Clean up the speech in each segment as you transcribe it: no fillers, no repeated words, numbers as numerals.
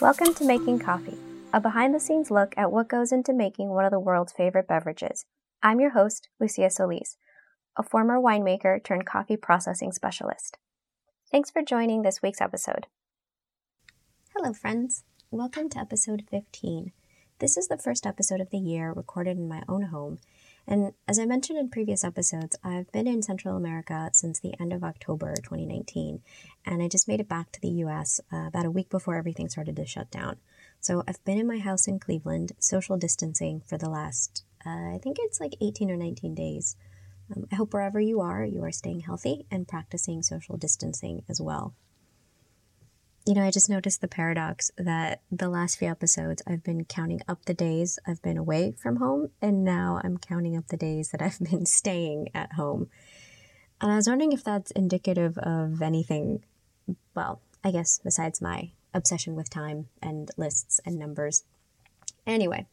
Welcome to Making Coffee, a behind-the-scenes look at what goes into making one of the world's favorite beverages. I'm your host, Lucía Solís, a former winemaker turned coffee processing specialist. Thanks for joining this week's episode. Hello, friends. Welcome to episode 15. This is the first episode of the year recorded in my own home, and as I mentioned in previous episodes, I've been in Central America since the end of October 2019, and I just made it back to the U.S. About a week before everything started to shut down. So I've been in my house in Cleveland, social distancing for the last, I think it's like 18 or 19 days. I hope wherever you are staying healthy and practicing social distancing as well. You know, I just noticed the paradox that the last few episodes I've been counting up the days I've been away from home, and now I'm counting up the days that I've been staying at home. And I was wondering if that's indicative of anything, well, I guess besides my obsession with time and lists and numbers. Anyway,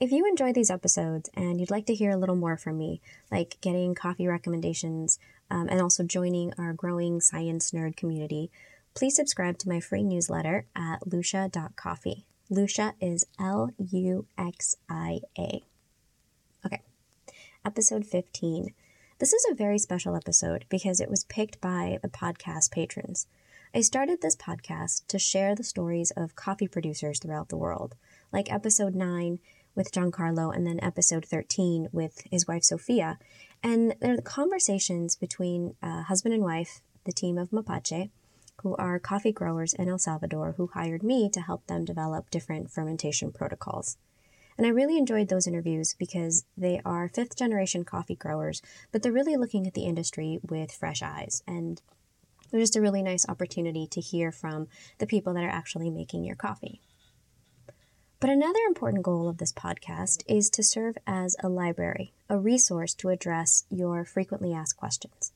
if you enjoy these episodes and you'd like to hear a little more from me, like getting coffee recommendations, and also joining our growing science nerd community, please subscribe to my free newsletter at luxia.coffee. Luxia is Luxia. Okay, episode 15. This is a very special episode because it was picked by the podcast patrons. I started this podcast to share the stories of coffee producers throughout the world, like episode 9 with Giancarlo and then episode 13 with his wife Sophia. And they're the conversations between husband and wife, the team of Mapache, who are coffee growers in El Salvador who hired me to help them develop different fermentation protocols. And I really enjoyed those interviews because they are fifth-generation coffee growers, but they're really looking at the industry with fresh eyes. And it was just a really nice opportunity to hear from the people that are actually making your coffee. But another important goal of this podcast is to serve as a library, a resource to address your frequently asked questions.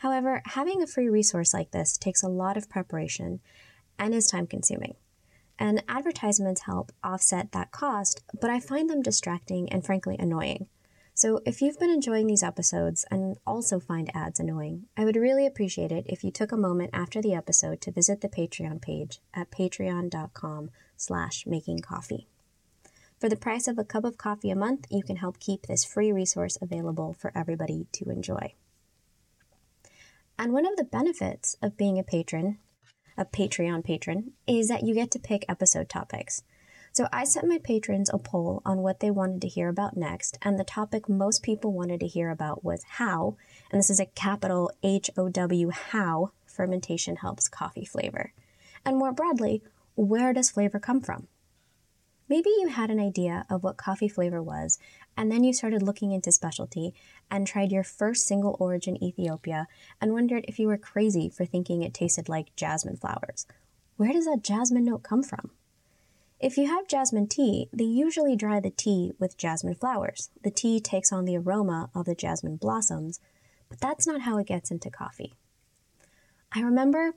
However, having a free resource like this takes a lot of preparation and is time-consuming. And advertisements help offset that cost, but I find them distracting and frankly annoying. So if you've been enjoying these episodes and also find ads annoying, I would really appreciate it if you took a moment after the episode to visit the Patreon page at patreon.com/makingcoffee. For the price of a cup of coffee a month, you can help keep this free resource available for everybody to enjoy. And one of the benefits of being a patron, a Patreon patron, is that you get to pick episode topics. So I sent my patrons a poll on what they wanted to hear about next, and the topic most people wanted to hear about was how, and this is a capital HOW, how fermentation helps coffee flavor. And more broadly, where does flavor come from? Maybe you had an idea of what coffee flavor was, and then you started looking into specialty and tried your first single origin Ethiopia and wondered if you were crazy for thinking it tasted like jasmine flowers. Where does that jasmine note come from? If you have jasmine tea, they usually dry the tea with jasmine flowers. The tea takes on the aroma of the jasmine blossoms, but that's not how it gets into coffee. I remember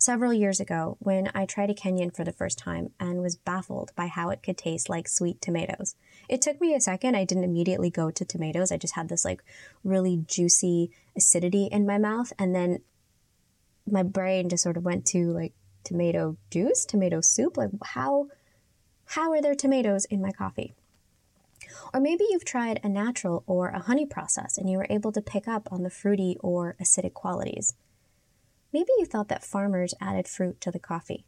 several years ago when I tried a Kenyan for the first time and was baffled by how it could taste like sweet tomatoes. It took me a second. I didn't immediately go to tomatoes. I just had this like really juicy acidity in my mouth. And then my brain just sort of went to like tomato juice, tomato soup. Like how are there tomatoes in my coffee? Or maybe you've tried a natural or a honey process and you were able to pick up on the fruity or acidic qualities. Maybe you thought that farmers added fruit to the coffee.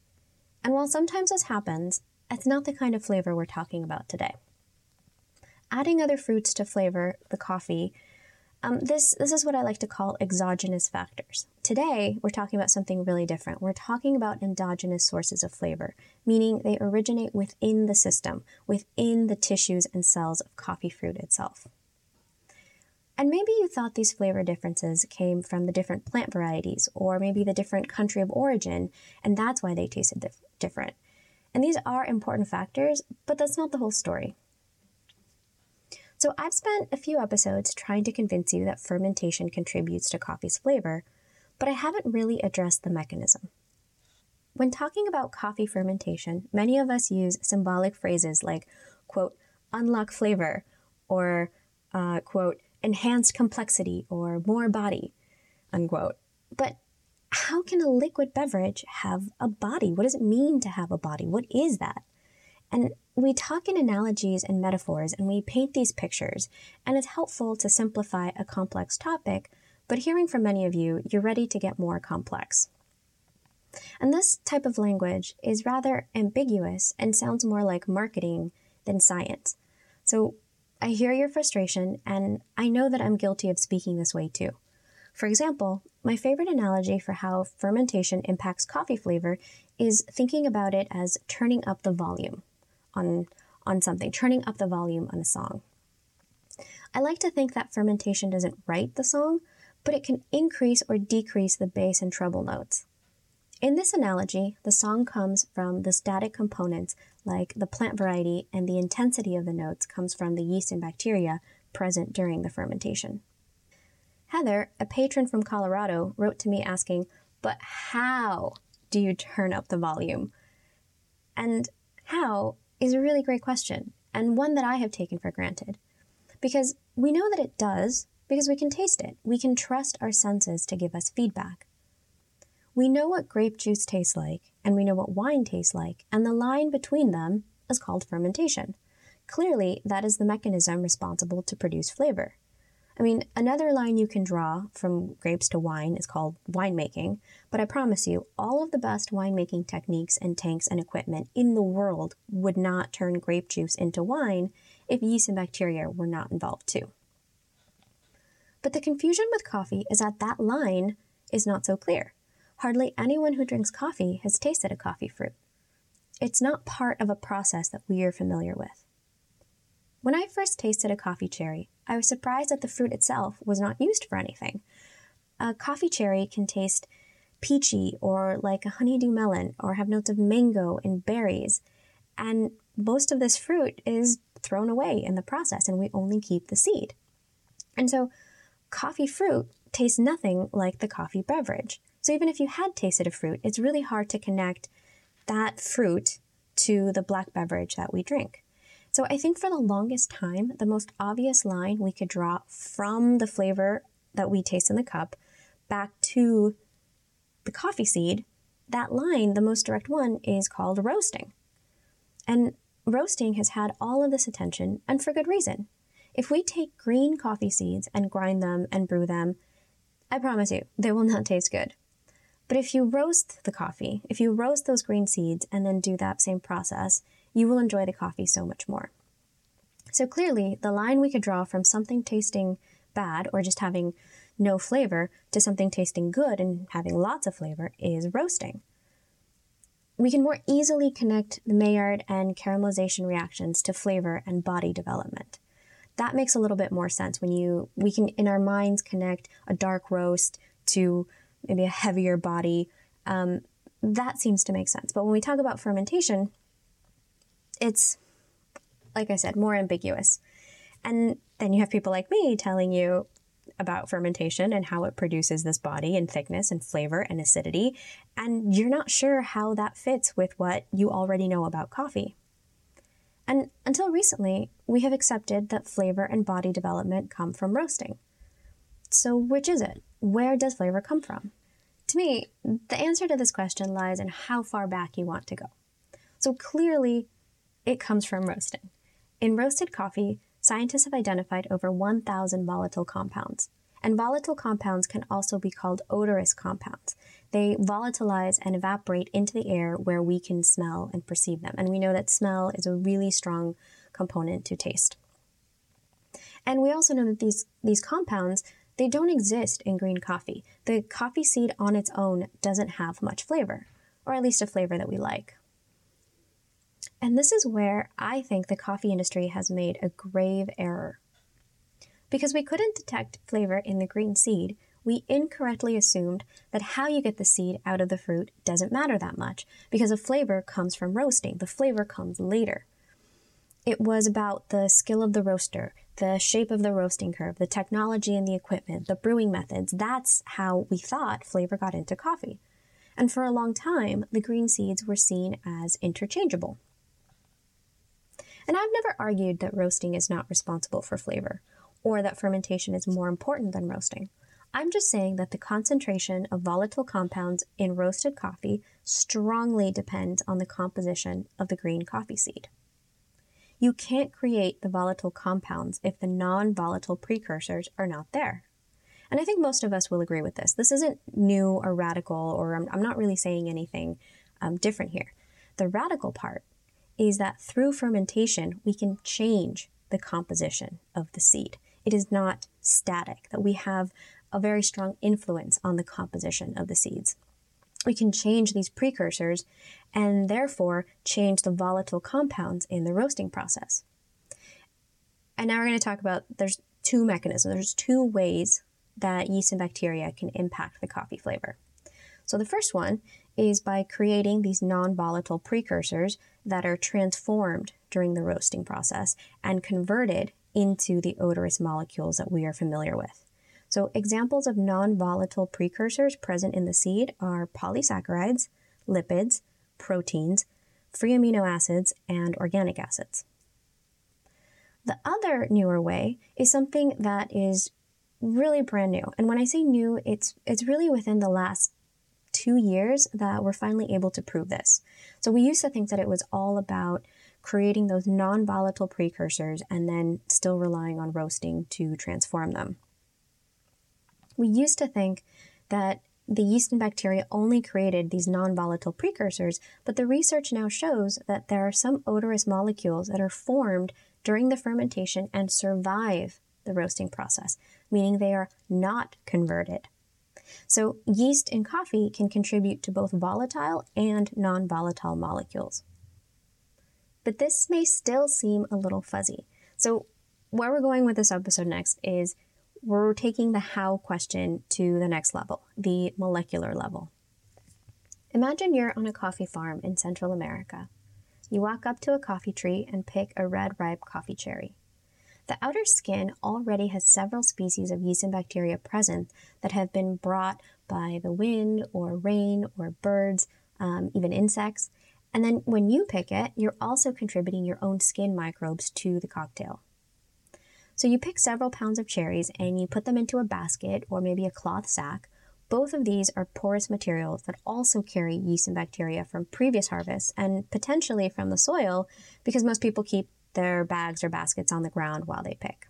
And while sometimes this happens, it's not the kind of flavor we're talking about today. Adding other fruits to flavor the coffee, this is what I like to call exogenous factors. Today, we're talking about something really different. We're talking about endogenous sources of flavor, meaning they originate within the system, within the tissues and cells of coffee fruit itself. And maybe you thought these flavor differences came from the different plant varieties or maybe the different country of origin, and that's why they tasted different. And these are important factors, but that's not the whole story. So I've spent a few episodes trying to convince you that fermentation contributes to coffee's flavor, but I haven't really addressed the mechanism. When talking about coffee fermentation, many of us use symbolic phrases like, quote, unlock flavor, or, quote, enhanced complexity or more body. unquote. But how can a liquid beverage have a body? What does it mean to have a body? What is that? And we talk in analogies and metaphors, and we paint these pictures, and it's helpful to simplify a complex topic, but hearing from many of you, you're ready to get more complex. And this type of language is rather ambiguous and sounds more like marketing than science. So I hear your frustration, and I know that I'm guilty of speaking this way too. For example, my favorite analogy for how fermentation impacts coffee flavor is thinking about it as turning up the volume on something, turning up the volume on a song. I like to think that fermentation doesn't write the song, but it can increase or decrease the bass and treble notes. In this analogy, the song comes from the static components like the plant variety, and the intensity of the notes comes from the yeast and bacteria present during the fermentation. Heather, a patron from Colorado, wrote to me asking, "But how do you turn up the volume?" And how is a really great question, and one that I have taken for granted. Because we know that it does, because we can taste it. We can trust our senses to give us feedback. We know what grape juice tastes like, and we know what wine tastes like, and the line between them is called fermentation. Clearly, that is the mechanism responsible to produce flavor. I mean, another line you can draw from grapes to wine is called winemaking, but I promise you, all of the best winemaking techniques and tanks and equipment in the world would not turn grape juice into wine if yeast and bacteria were not involved too. But the confusion with coffee is that that line is not so clear. Hardly anyone who drinks coffee has tasted a coffee fruit. It's not part of a process that we are familiar with. When I first tasted a coffee cherry, I was surprised that the fruit itself was not used for anything. A coffee cherry can taste peachy or like a honeydew melon or have notes of mango and berries. And most of this fruit is thrown away in the process and we only keep the seed. And so coffee fruit tastes nothing like the coffee beverage. So even if you had tasted a fruit, it's really hard to connect that fruit to the black beverage that we drink. So I think for the longest time, the most obvious line we could draw from the flavor that we taste in the cup back to the coffee seed, that line, the most direct one, is called roasting. And roasting has had all of this attention, and for good reason. If we take green coffee seeds and grind them and brew them, I promise you, they will not taste good. But if you roast the coffee, if you roast those green seeds and then do that same process, you will enjoy the coffee so much more. So clearly, the line we could draw from something tasting bad or just having no flavor to something tasting good and having lots of flavor is roasting. We can more easily connect the Maillard and caramelization reactions to flavor and body development. That makes a little bit more sense when we can, in our minds, connect a dark roast to maybe a heavier body. That seems to make sense. But when we talk about fermentation, it's, like I said, more ambiguous. And then you have people like me telling you about fermentation and how it produces this body and thickness and flavor and acidity. And you're not sure how that fits with what you already know about coffee. And until recently, we have accepted that flavor and body development come from roasting. So which is it? Where does flavor come from? To me, the answer to this question lies in how far back you want to go. So clearly, it comes from roasting. In roasted coffee, scientists have identified over 1,000 volatile compounds. And volatile compounds can also be called odorous compounds. They volatilize and evaporate into the air where we can smell and perceive them. And we know that smell is a really strong component to taste. And we also know that these compounds, they don't exist in green coffee. The coffee seed on its own doesn't have much flavor, or at least a flavor that we like. And this is where I think the coffee industry has made a grave error. Because we couldn't detect flavor in the green seed, we incorrectly assumed that how you get the seed out of the fruit doesn't matter that much, because the flavor comes from roasting. The flavor comes later. It was about the skill of the roaster, the shape of the roasting curve, the technology and the equipment, the brewing methods. That's how we thought flavor got into coffee. And for a long time, the green seeds were seen as interchangeable. And I've never argued that roasting is not responsible for flavor, or that fermentation is more important than roasting. I'm just saying that the concentration of volatile compounds in roasted coffee strongly depends on the composition of the green coffee seed. You can't create the volatile compounds if the non-volatile precursors are not there. And I think most of us will agree with this. This isn't new or radical, or I'm not really saying anything different here. The radical part is that through fermentation, we can change the composition of the seed. It is not static, that we have a very strong influence on the composition of the seeds. We can change these precursors and therefore change the volatile compounds in the roasting process. And now we're going to talk about there's two mechanisms. There's two ways that yeast and bacteria can impact the coffee flavor. So the first one is by creating these non-volatile precursors that are transformed during the roasting process and converted into the odorous molecules that we are familiar with. So examples of non-volatile precursors present in the seed are polysaccharides, lipids, proteins, free amino acids, and organic acids. The other newer way is something that is really brand new. And when I say new, it's really within the last 2 years that we're finally able to prove this. So we used to think that it was all about creating those non-volatile precursors and then still relying on roasting to transform them. We used to think that the yeast and bacteria only created these non-volatile precursors, but the research now shows that there are some odorous molecules that are formed during the fermentation and survive the roasting process, meaning they are not converted. So yeast in coffee can contribute to both volatile and non-volatile molecules. But this may still seem a little fuzzy. So where we're going with this episode next is we're taking the how question to the next level, the molecular level. Imagine you're on a coffee farm in Central America. You walk up to a coffee tree and pick a red ripe coffee cherry. The outer skin already has several species of yeast and bacteria present that have been brought by the wind or rain or birds, even insects. And then when you pick it, you're also contributing your own skin microbes to the cocktail. So you pick several pounds of cherries and you put them into a basket or maybe a cloth sack. Both of these are porous materials that also carry yeast and bacteria from previous harvests and potentially from the soil, because most people keep their bags or baskets on the ground while they pick.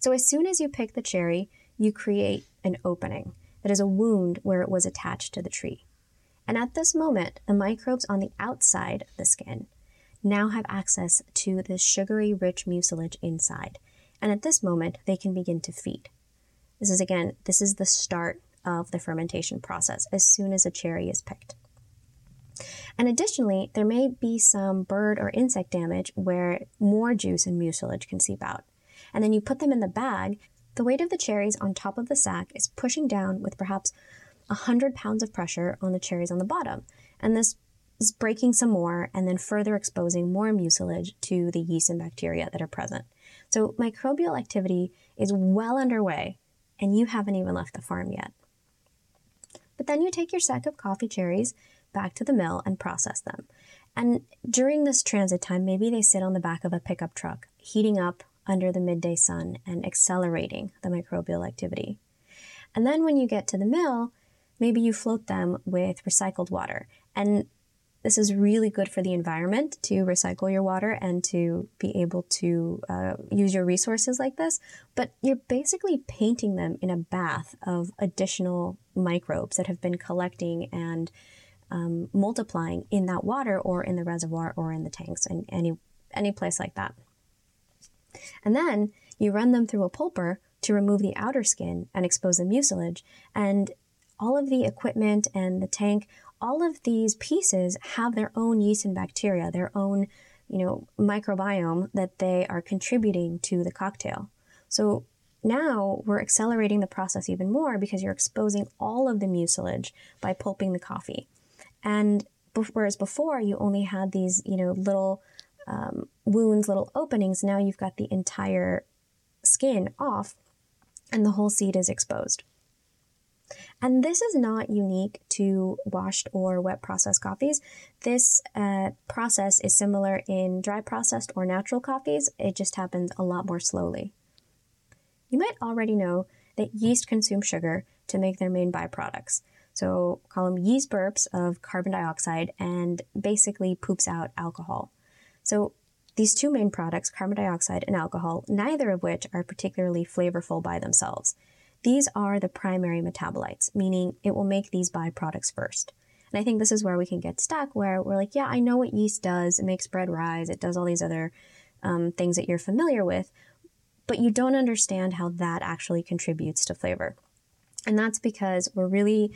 So as soon as you pick the cherry, you create an opening that is a wound where it was attached to the tree. And at this moment, the microbes on the outside of the skin now have access to the sugary rich mucilage inside. And at this moment, they can begin to feed. This is the start of the fermentation process as soon as a cherry is picked. And additionally, there may be some bird or insect damage where more juice and mucilage can seep out. And then you put them in the bag. The weight of the cherries on top of the sack is pushing down with perhaps 100 pounds of pressure on the cherries on the bottom. And this is breaking some more and then further exposing more mucilage to the yeast and bacteria that are present. So microbial activity is well underway, and you haven't even left the farm yet. But then you take your sack of coffee cherries back to the mill and process them. And during this transit time, maybe they sit on the back of a pickup truck, heating up under the midday sun and accelerating the microbial activity. And then when you get to the mill, maybe you float them with recycled water. And this is really good for the environment to recycle your water and to be able to use your resources like this. But you're basically painting them in a bath of additional microbes that have been collecting and multiplying in that water or in the reservoir or in the tanks and any place like that. And then you run them through a pulper to remove the outer skin and expose the mucilage, and all of the equipment and the tank, all of these pieces have their own yeast and bacteria, their own, microbiome that they are contributing to the cocktail. So now we're accelerating the process even more because you're exposing all of the mucilage by pulping the coffee. And whereas before you only had these, little wounds, little openings, now you've got the entire skin off and the whole seed is exposed. And this is not unique to washed or wet processed coffees. This process is similar in dry processed or natural coffees. It just happens a lot more slowly. You might already know that yeast consume sugar to make their main byproducts. So call them yeast burps of carbon dioxide and basically poops out alcohol. So these two main products, carbon dioxide and alcohol, neither of which are particularly flavorful by themselves. These are the primary metabolites, meaning it will make these byproducts first. And I think this is where we can get stuck, where we're like, yeah, I know what yeast does. It makes bread rise. It does all these other things that you're familiar with, but you don't understand how that actually contributes to flavor. And that's because we're really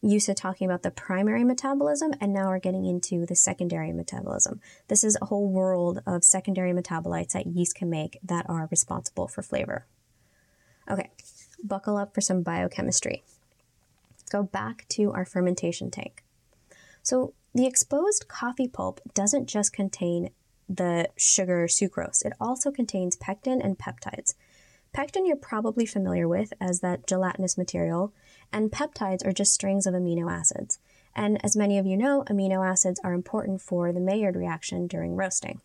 used to talking about the primary metabolism, and now we're getting into the secondary metabolism. This is a whole world of secondary metabolites that yeast can make that are responsible for flavor. Okay, buckle up for some biochemistry. Let's go back to our fermentation tank. So the exposed coffee pulp doesn't just contain the sugar sucrose. It also contains pectin and peptides. Pectin you're probably familiar with as that gelatinous material, and peptides are just strings of amino acids. And as many of you know, amino acids are important for the Maillard reaction during roasting.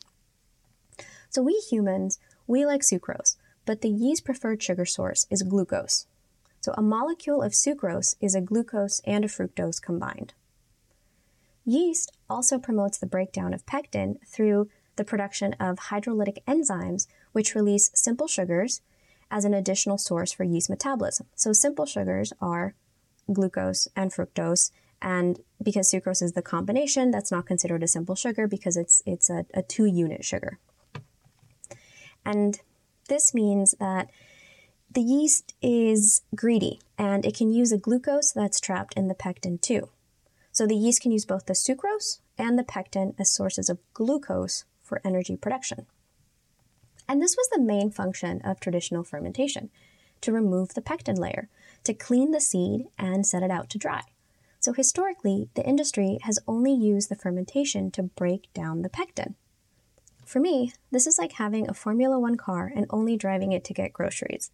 So we humans, we like sucrose, but the yeast preferred sugar source is glucose. So a molecule of sucrose is a glucose and a fructose combined. Yeast also promotes the breakdown of pectin through the production of hydrolytic enzymes, which release simple sugars as an additional source for yeast metabolism. So simple sugars are glucose and fructose, and because sucrose is the combination, that's not considered a simple sugar because it's a two-unit sugar. And this means that the yeast is greedy, and it can use a glucose that's trapped in the pectin too. So the yeast can use both the sucrose and the pectin as sources of glucose for energy production. And this was the main function of traditional fermentation, to remove the pectin layer, to clean the seed and set it out to dry. So historically, the industry has only used the fermentation to break down the pectin. For me, this is like having a Formula One car and only driving it to get groceries.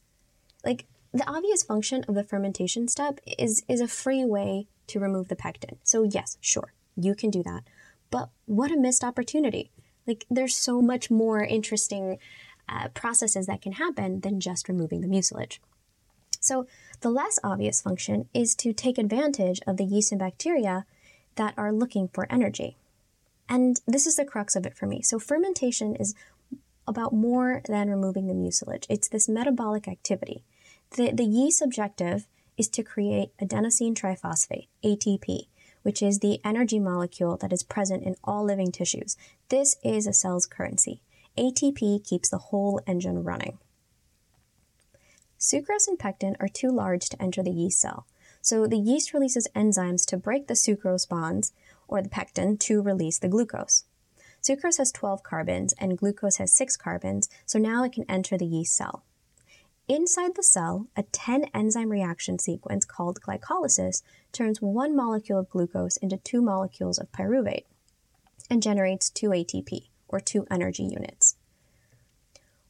Like, the obvious function of the fermentation step is a free way to remove the pectin. So yes, sure, you can do that. But what a missed opportunity. Like, there's so much more interesting processes that can happen than just removing the mucilage. So the less obvious function is to take advantage of the yeast and bacteria that are looking for energy. And this is the crux of it for me. So fermentation is about more than removing the mucilage. It's this metabolic activity. The yeast objective is to create adenosine triphosphate, ATP, which is the energy molecule that is present in all living tissues. This is a cell's currency. ATP keeps the whole engine running. Sucrose and pectin are too large to enter the yeast cell, so the yeast releases enzymes to break the sucrose bonds, or the pectin, to release the glucose. Sucrose has 12 carbons and glucose has 6 carbons, so now it can enter the yeast cell. Inside the cell, a 10-enzyme reaction sequence called glycolysis turns one molecule of glucose into 2 molecules of pyruvate and generates 2 ATP, or 2 energy units.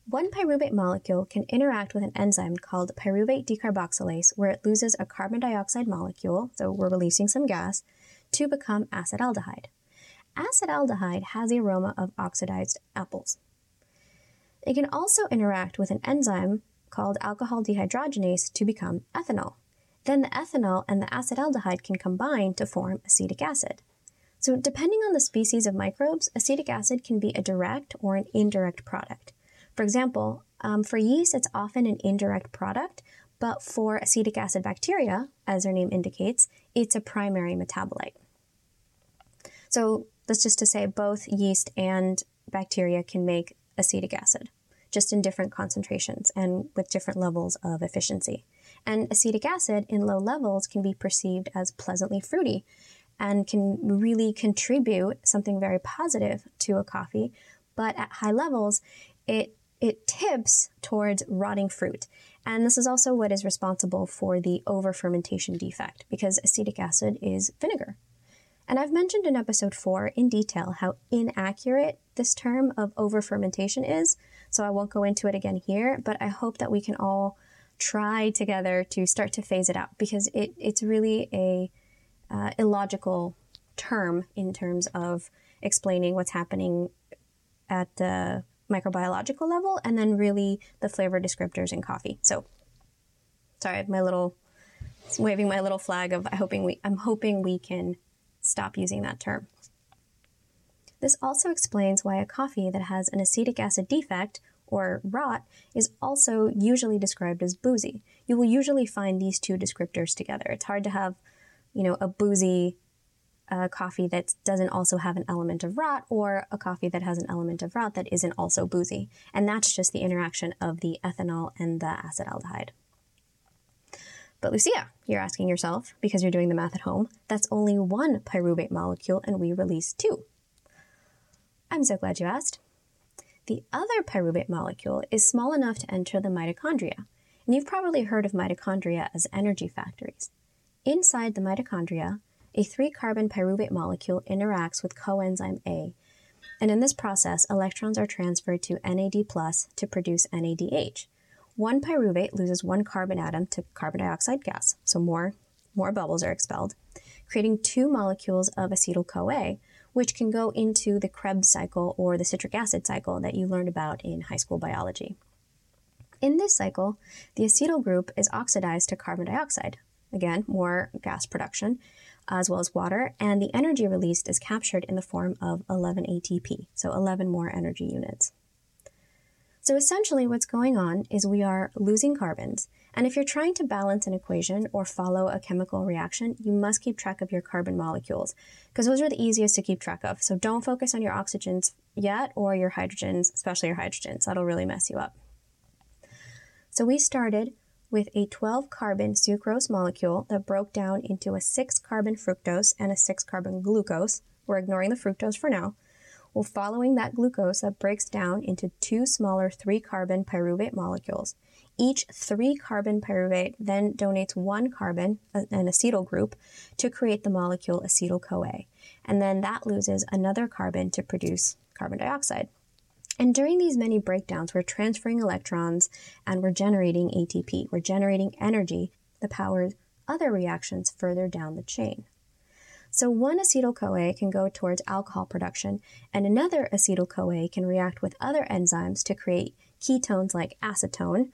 One pyruvate molecule can interact with an enzyme called pyruvate decarboxylase, where it loses a carbon dioxide molecule, so we're releasing some gas, to become acetaldehyde. Acetaldehyde has the aroma of oxidized apples. It can also interact with an enzyme called alcohol dehydrogenase to become ethanol. Then the ethanol and the acetaldehyde can combine to form acetic acid. So depending on the species of microbes, acetic acid can be a direct or an indirect product. For example, for yeast, it's often an indirect product, but for acetic acid bacteria, as their name indicates, it's a primary metabolite. So that's just to say both yeast and bacteria can make acetic acid, just in different concentrations and with different levels of efficiency. And acetic acid in low levels can be perceived as pleasantly fruity and can really contribute something very positive to a coffee, but at high levels, it tips towards rotting fruit. And this is also what is responsible for the over-fermentation defect, because acetic acid is vinegar. And I've mentioned in episode 4 in detail how inaccurate this term of over-fermentation is, so I won't go into it again here, but I hope that we can all try together to start to phase it out, because it's really a illogical term in terms of explaining what's happening at the microbiological level and then really the flavor descriptors in coffee. So Sorry, waving my little flag of I'm hoping we can stop using that term. This also explains why a coffee that has an acetic acid defect, or rot, is also usually described as boozy. You will usually find these two descriptors together. It's hard to have, a boozy coffee that doesn't also have an element of rot, or a coffee that has an element of rot that isn't also boozy. And that's just the interaction of the ethanol and the acetaldehyde. But Lucia, you're asking yourself, because you're doing the math at home, that's only one pyruvate molecule and we release two. I'm so glad you asked. The other pyruvate molecule is small enough to enter the mitochondria, and you've probably heard of mitochondria as energy factories. Inside the mitochondria, a 3-carbon pyruvate molecule interacts with coenzyme A, and in this process, electrons are transferred to NAD+ to produce NADH. One pyruvate loses one carbon atom to carbon dioxide gas, so more bubbles are expelled, creating two molecules of acetyl-CoA, which can go into the Krebs cycle or the citric acid cycle that you learned about in high school biology. In this cycle, the acetyl group is oxidized to carbon dioxide. Again, more gas production, as well as water, and the energy released is captured in the form of 11 ATP, so 11 more energy units. So essentially what's going on is we are losing carbons, and if you're trying to balance an equation or follow a chemical reaction, you must keep track of your carbon molecules, because those are the easiest to keep track of. So don't focus on your oxygens yet, or your hydrogens, especially your hydrogens. That'll really mess you up. So we started with a 12-carbon sucrose molecule that broke down into a 6-carbon fructose and a 6-carbon glucose. We're ignoring the fructose for now. Well, following that glucose, that breaks down into two smaller 3-carbon pyruvate molecules. Each 3-carbon pyruvate then donates one carbon, an acetyl group, to create the molecule acetyl-CoA. And then that loses another carbon to produce carbon dioxide. And during these many breakdowns, we're transferring electrons and we're generating ATP. We're generating energy that powers other reactions further down the chain. So one acetyl-CoA can go towards alcohol production, and another acetyl-CoA can react with other enzymes to create ketones like acetone,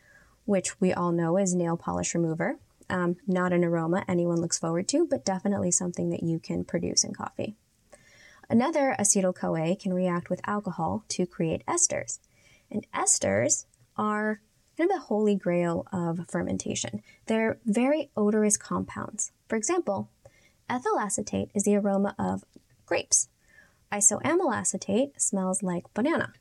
which we all know is nail polish remover. Not an aroma anyone looks forward to, but definitely something that you can produce in coffee. Another acetyl-CoA can react with alcohol to create esters. And esters are kind of the holy grail of fermentation. They're very odorous compounds. For example, ethyl acetate is the aroma of grapes. Isoamyl acetate smells like banana.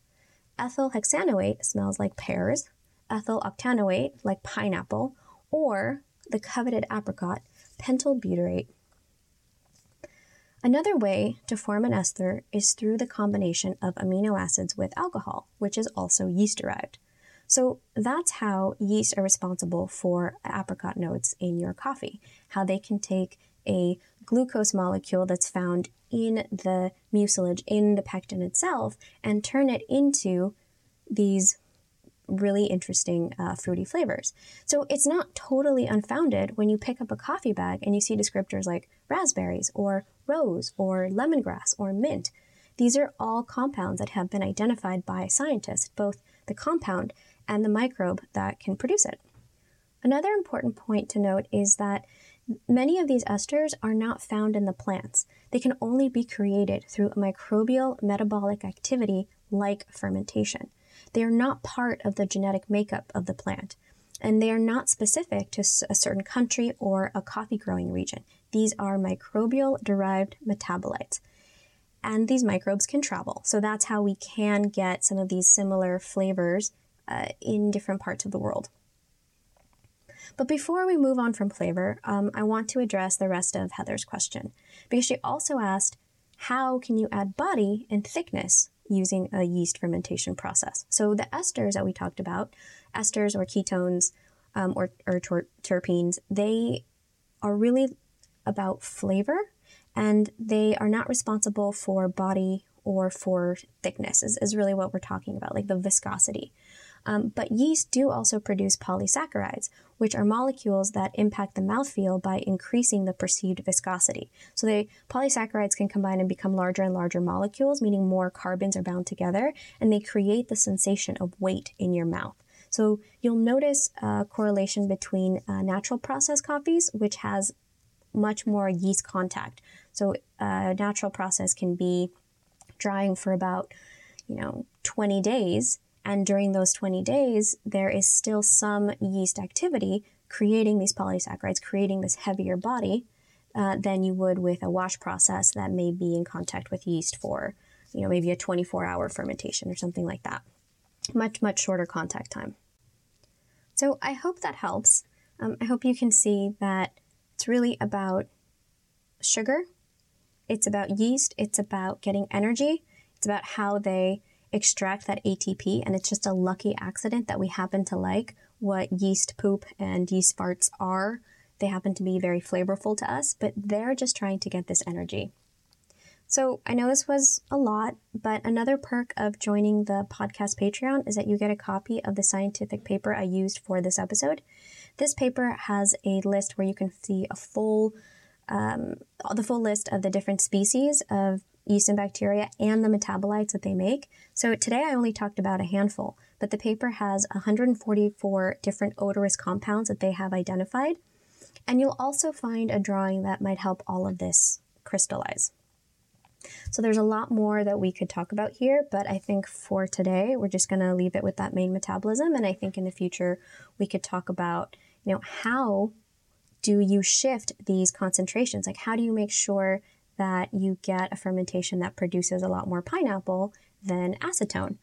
Ethyl hexanoate smells like pears. Ethyl octanoate like pineapple, or the coveted apricot, pentyl butyrate. Another way to form an ester is through the combination of amino acids with alcohol, which is also yeast-derived. So that's how yeast are responsible for apricot notes in your coffee, how they can take a glucose molecule that's found in the mucilage, in the pectin itself, and turn it into these really interesting fruity flavors. So it's not totally unfounded when you pick up a coffee bag and you see descriptors like raspberries or rose or lemongrass or mint. These are all compounds that have been identified by scientists, both the compound and the microbe that can produce it. Another important point to note is that many of these esters are not found in the plants. They can only be created through a microbial metabolic activity like fermentation. They are not part of the genetic makeup of the plant, and they are not specific to a certain country or a coffee-growing region. These are microbial-derived metabolites, and these microbes can travel. So that's how we can get some of these similar flavors in different parts of the world. But before we move on from flavor, I want to address the rest of Heather's question, because she also asked, how can you add body and thickness using a yeast fermentation process? So the esters that we talked about, esters or ketones or terpenes, they are really about flavor, and they are not responsible for body or for thickness is really what we're talking about, like the viscosity. But yeast do also produce polysaccharides, which are molecules that impact the mouthfeel by increasing the perceived viscosity. So the polysaccharides can combine and become larger and larger molecules, meaning more carbons are bound together, and they create the sensation of weight in your mouth. So you'll notice a correlation between natural process coffees, which has much more yeast contact. So natural process can be drying for about, 20 days. And during those 20 days, there is still some yeast activity creating these polysaccharides, creating this heavier body than you would with a wash process that may be in contact with yeast for, maybe a 24-hour fermentation or something like that. Much, much shorter contact time. So I hope that helps. I hope you can see that it's really about sugar. It's about yeast. It's about getting energy. It's about how they extract that ATP, and it's just a lucky accident that we happen to like what yeast poop and yeast farts are. They happen to be very flavorful to us, but they're just trying to get this energy. So I know this was a lot, but another perk of joining the podcast Patreon is that you get a copy of the scientific paper I used for this episode. This paper has a list where you can see a full list of the different species of yeast and bacteria and the metabolites that they make. So today I only talked about a handful, but the paper has 144 different odorous compounds that they have identified. And you'll also find a drawing that might help all of this crystallize. So there's a lot more that we could talk about here, but I think for today, we're just going to leave it with that main metabolism. And I think in the future, we could talk about, how do you shift these concentrations? Like, how do you make sure that you get a fermentation that produces a lot more pineapple than acetone?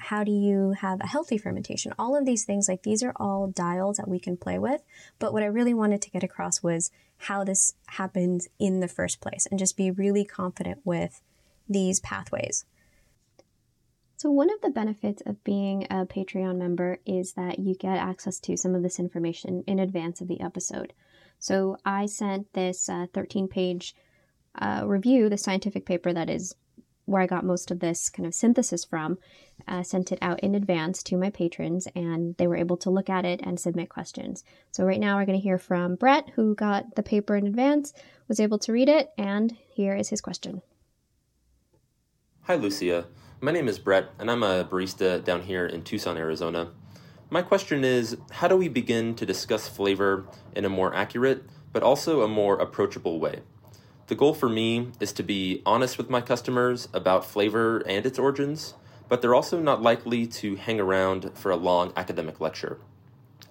How do you have a healthy fermentation? All of these things, these are all dials that we can play with. But what I really wanted to get across was how this happens in the first place, and just be really confident with these pathways. So one of the benefits of being a Patreon member is that you get access to some of this information in advance of the episode. So I sent this 13-page review, the scientific paper that is where I got most of this kind of synthesis from, sent it out in advance to my patrons, and they were able to look at it and submit questions. So right now we're going to hear from Brett, who got the paper in advance, was able to read it, and here is his question. Hi, Lucía. My name is Brett, and I'm a barista down here in Tucson, Arizona. My question is, how do we begin to discuss flavor in a more accurate, but also a more approachable way? The goal for me is to be honest with my customers about flavor and its origins, but they're also not likely to hang around for a long academic lecture.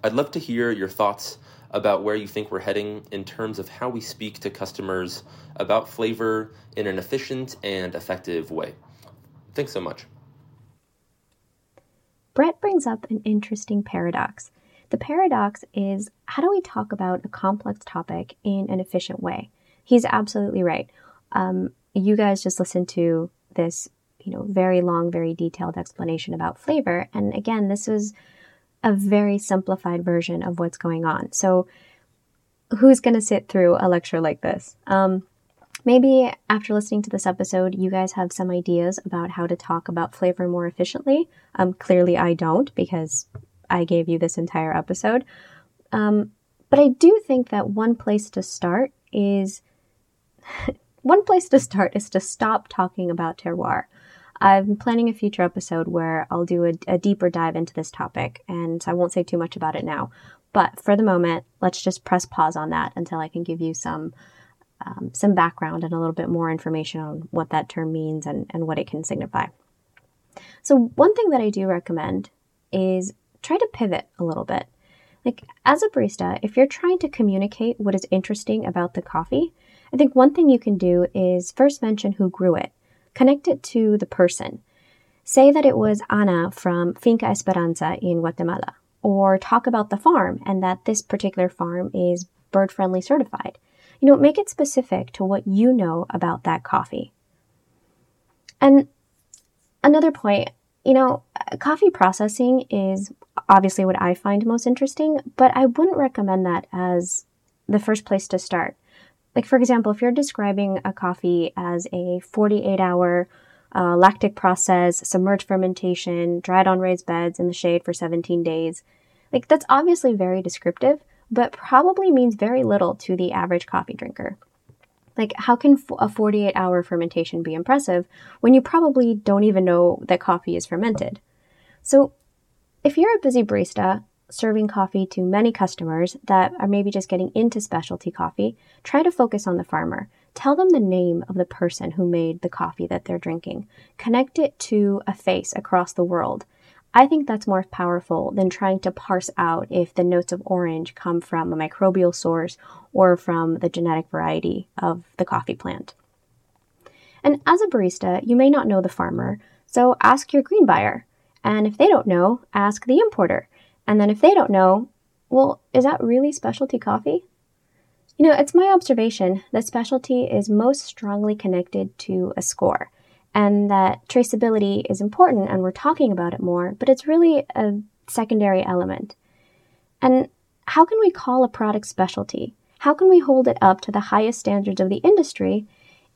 I'd love to hear your thoughts about where you think we're heading in terms of how we speak to customers about flavor in an efficient and effective way. Thanks so much. Brett brings up an interesting paradox. The paradox is, how do we talk about a complex topic in an efficient way? He's absolutely right. You guys just listened to this, very long, very detailed explanation about flavor. And again, this is a very simplified version of what's going on. So who's going to sit through a lecture like this? Maybe after listening to this episode, you guys have some ideas about how to talk about flavor more efficiently. Clearly I don't, because I gave you this entire episode. But I do think that one place to start is to stop talking about terroir. I'm planning a future episode where I'll do a deeper dive into this topic, and I won't say too much about it now. But for the moment, let's just press pause on that until I can give you some background and a little bit more information on what that term means and what it can signify. So one thing that I do recommend is try to pivot a little bit. As a barista, if you're trying to communicate what is interesting about the coffee, I think one thing you can do is first mention who grew it. Connect it to the person. Say that it was Ana from Finca Esperanza in Guatemala, or talk about the farm and that this particular farm is bird-friendly certified. Make it specific to what you know about that coffee. And another point, coffee processing is obviously what I find most interesting, but I wouldn't recommend that as the first place to start. For example, if you're describing a coffee as a 48-hour lactic process, submerged fermentation, dried on raised beds in the shade for 17 days, that's obviously very descriptive, but probably means very little to the average coffee drinker. How can a 48-hour fermentation be impressive when you probably don't even know that coffee is fermented? So If you're a busy barista serving coffee to many customers that are maybe just getting into specialty coffee, try to focus on the farmer. Tell them the name of the person who made the coffee that they're drinking. Connect it to a face across the world. I think that's more powerful than trying to parse out if the notes of orange come from a microbial source or from the genetic variety of the coffee plant. And as a barista, you may not know the farmer, so ask your green buyer. And if they don't know, ask the importer. And then if they don't know, well, is that really specialty coffee? You know, it's my observation that specialty is most strongly connected to a score, and that traceability is important and we're talking about it more, but it's really a secondary element. And how can we call a product specialty? How can we hold it up to the highest standards of the industry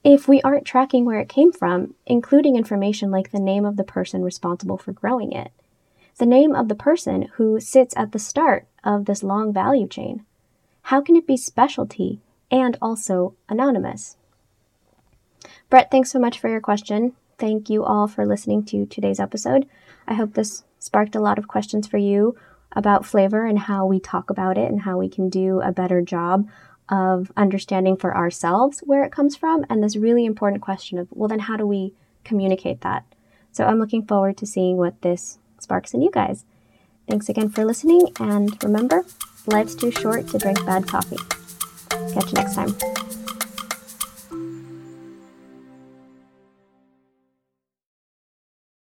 if we aren't tracking where it came from, including information like the name of the person responsible for growing it, the name of the person who sits at the start of this long value chain? How can it be specialty and also anonymous? Brett, thanks so much for your question. Thank you all for listening to today's episode. I hope this sparked a lot of questions for you about flavor and how we talk about it and how we can do a better job of understanding for ourselves where it comes from, and this really important question of, well, then how do we communicate that? So I'm looking forward to seeing what this sparks in you guys. Thanks again for listening, and remember, life's too short to drink bad coffee. Catch you next time.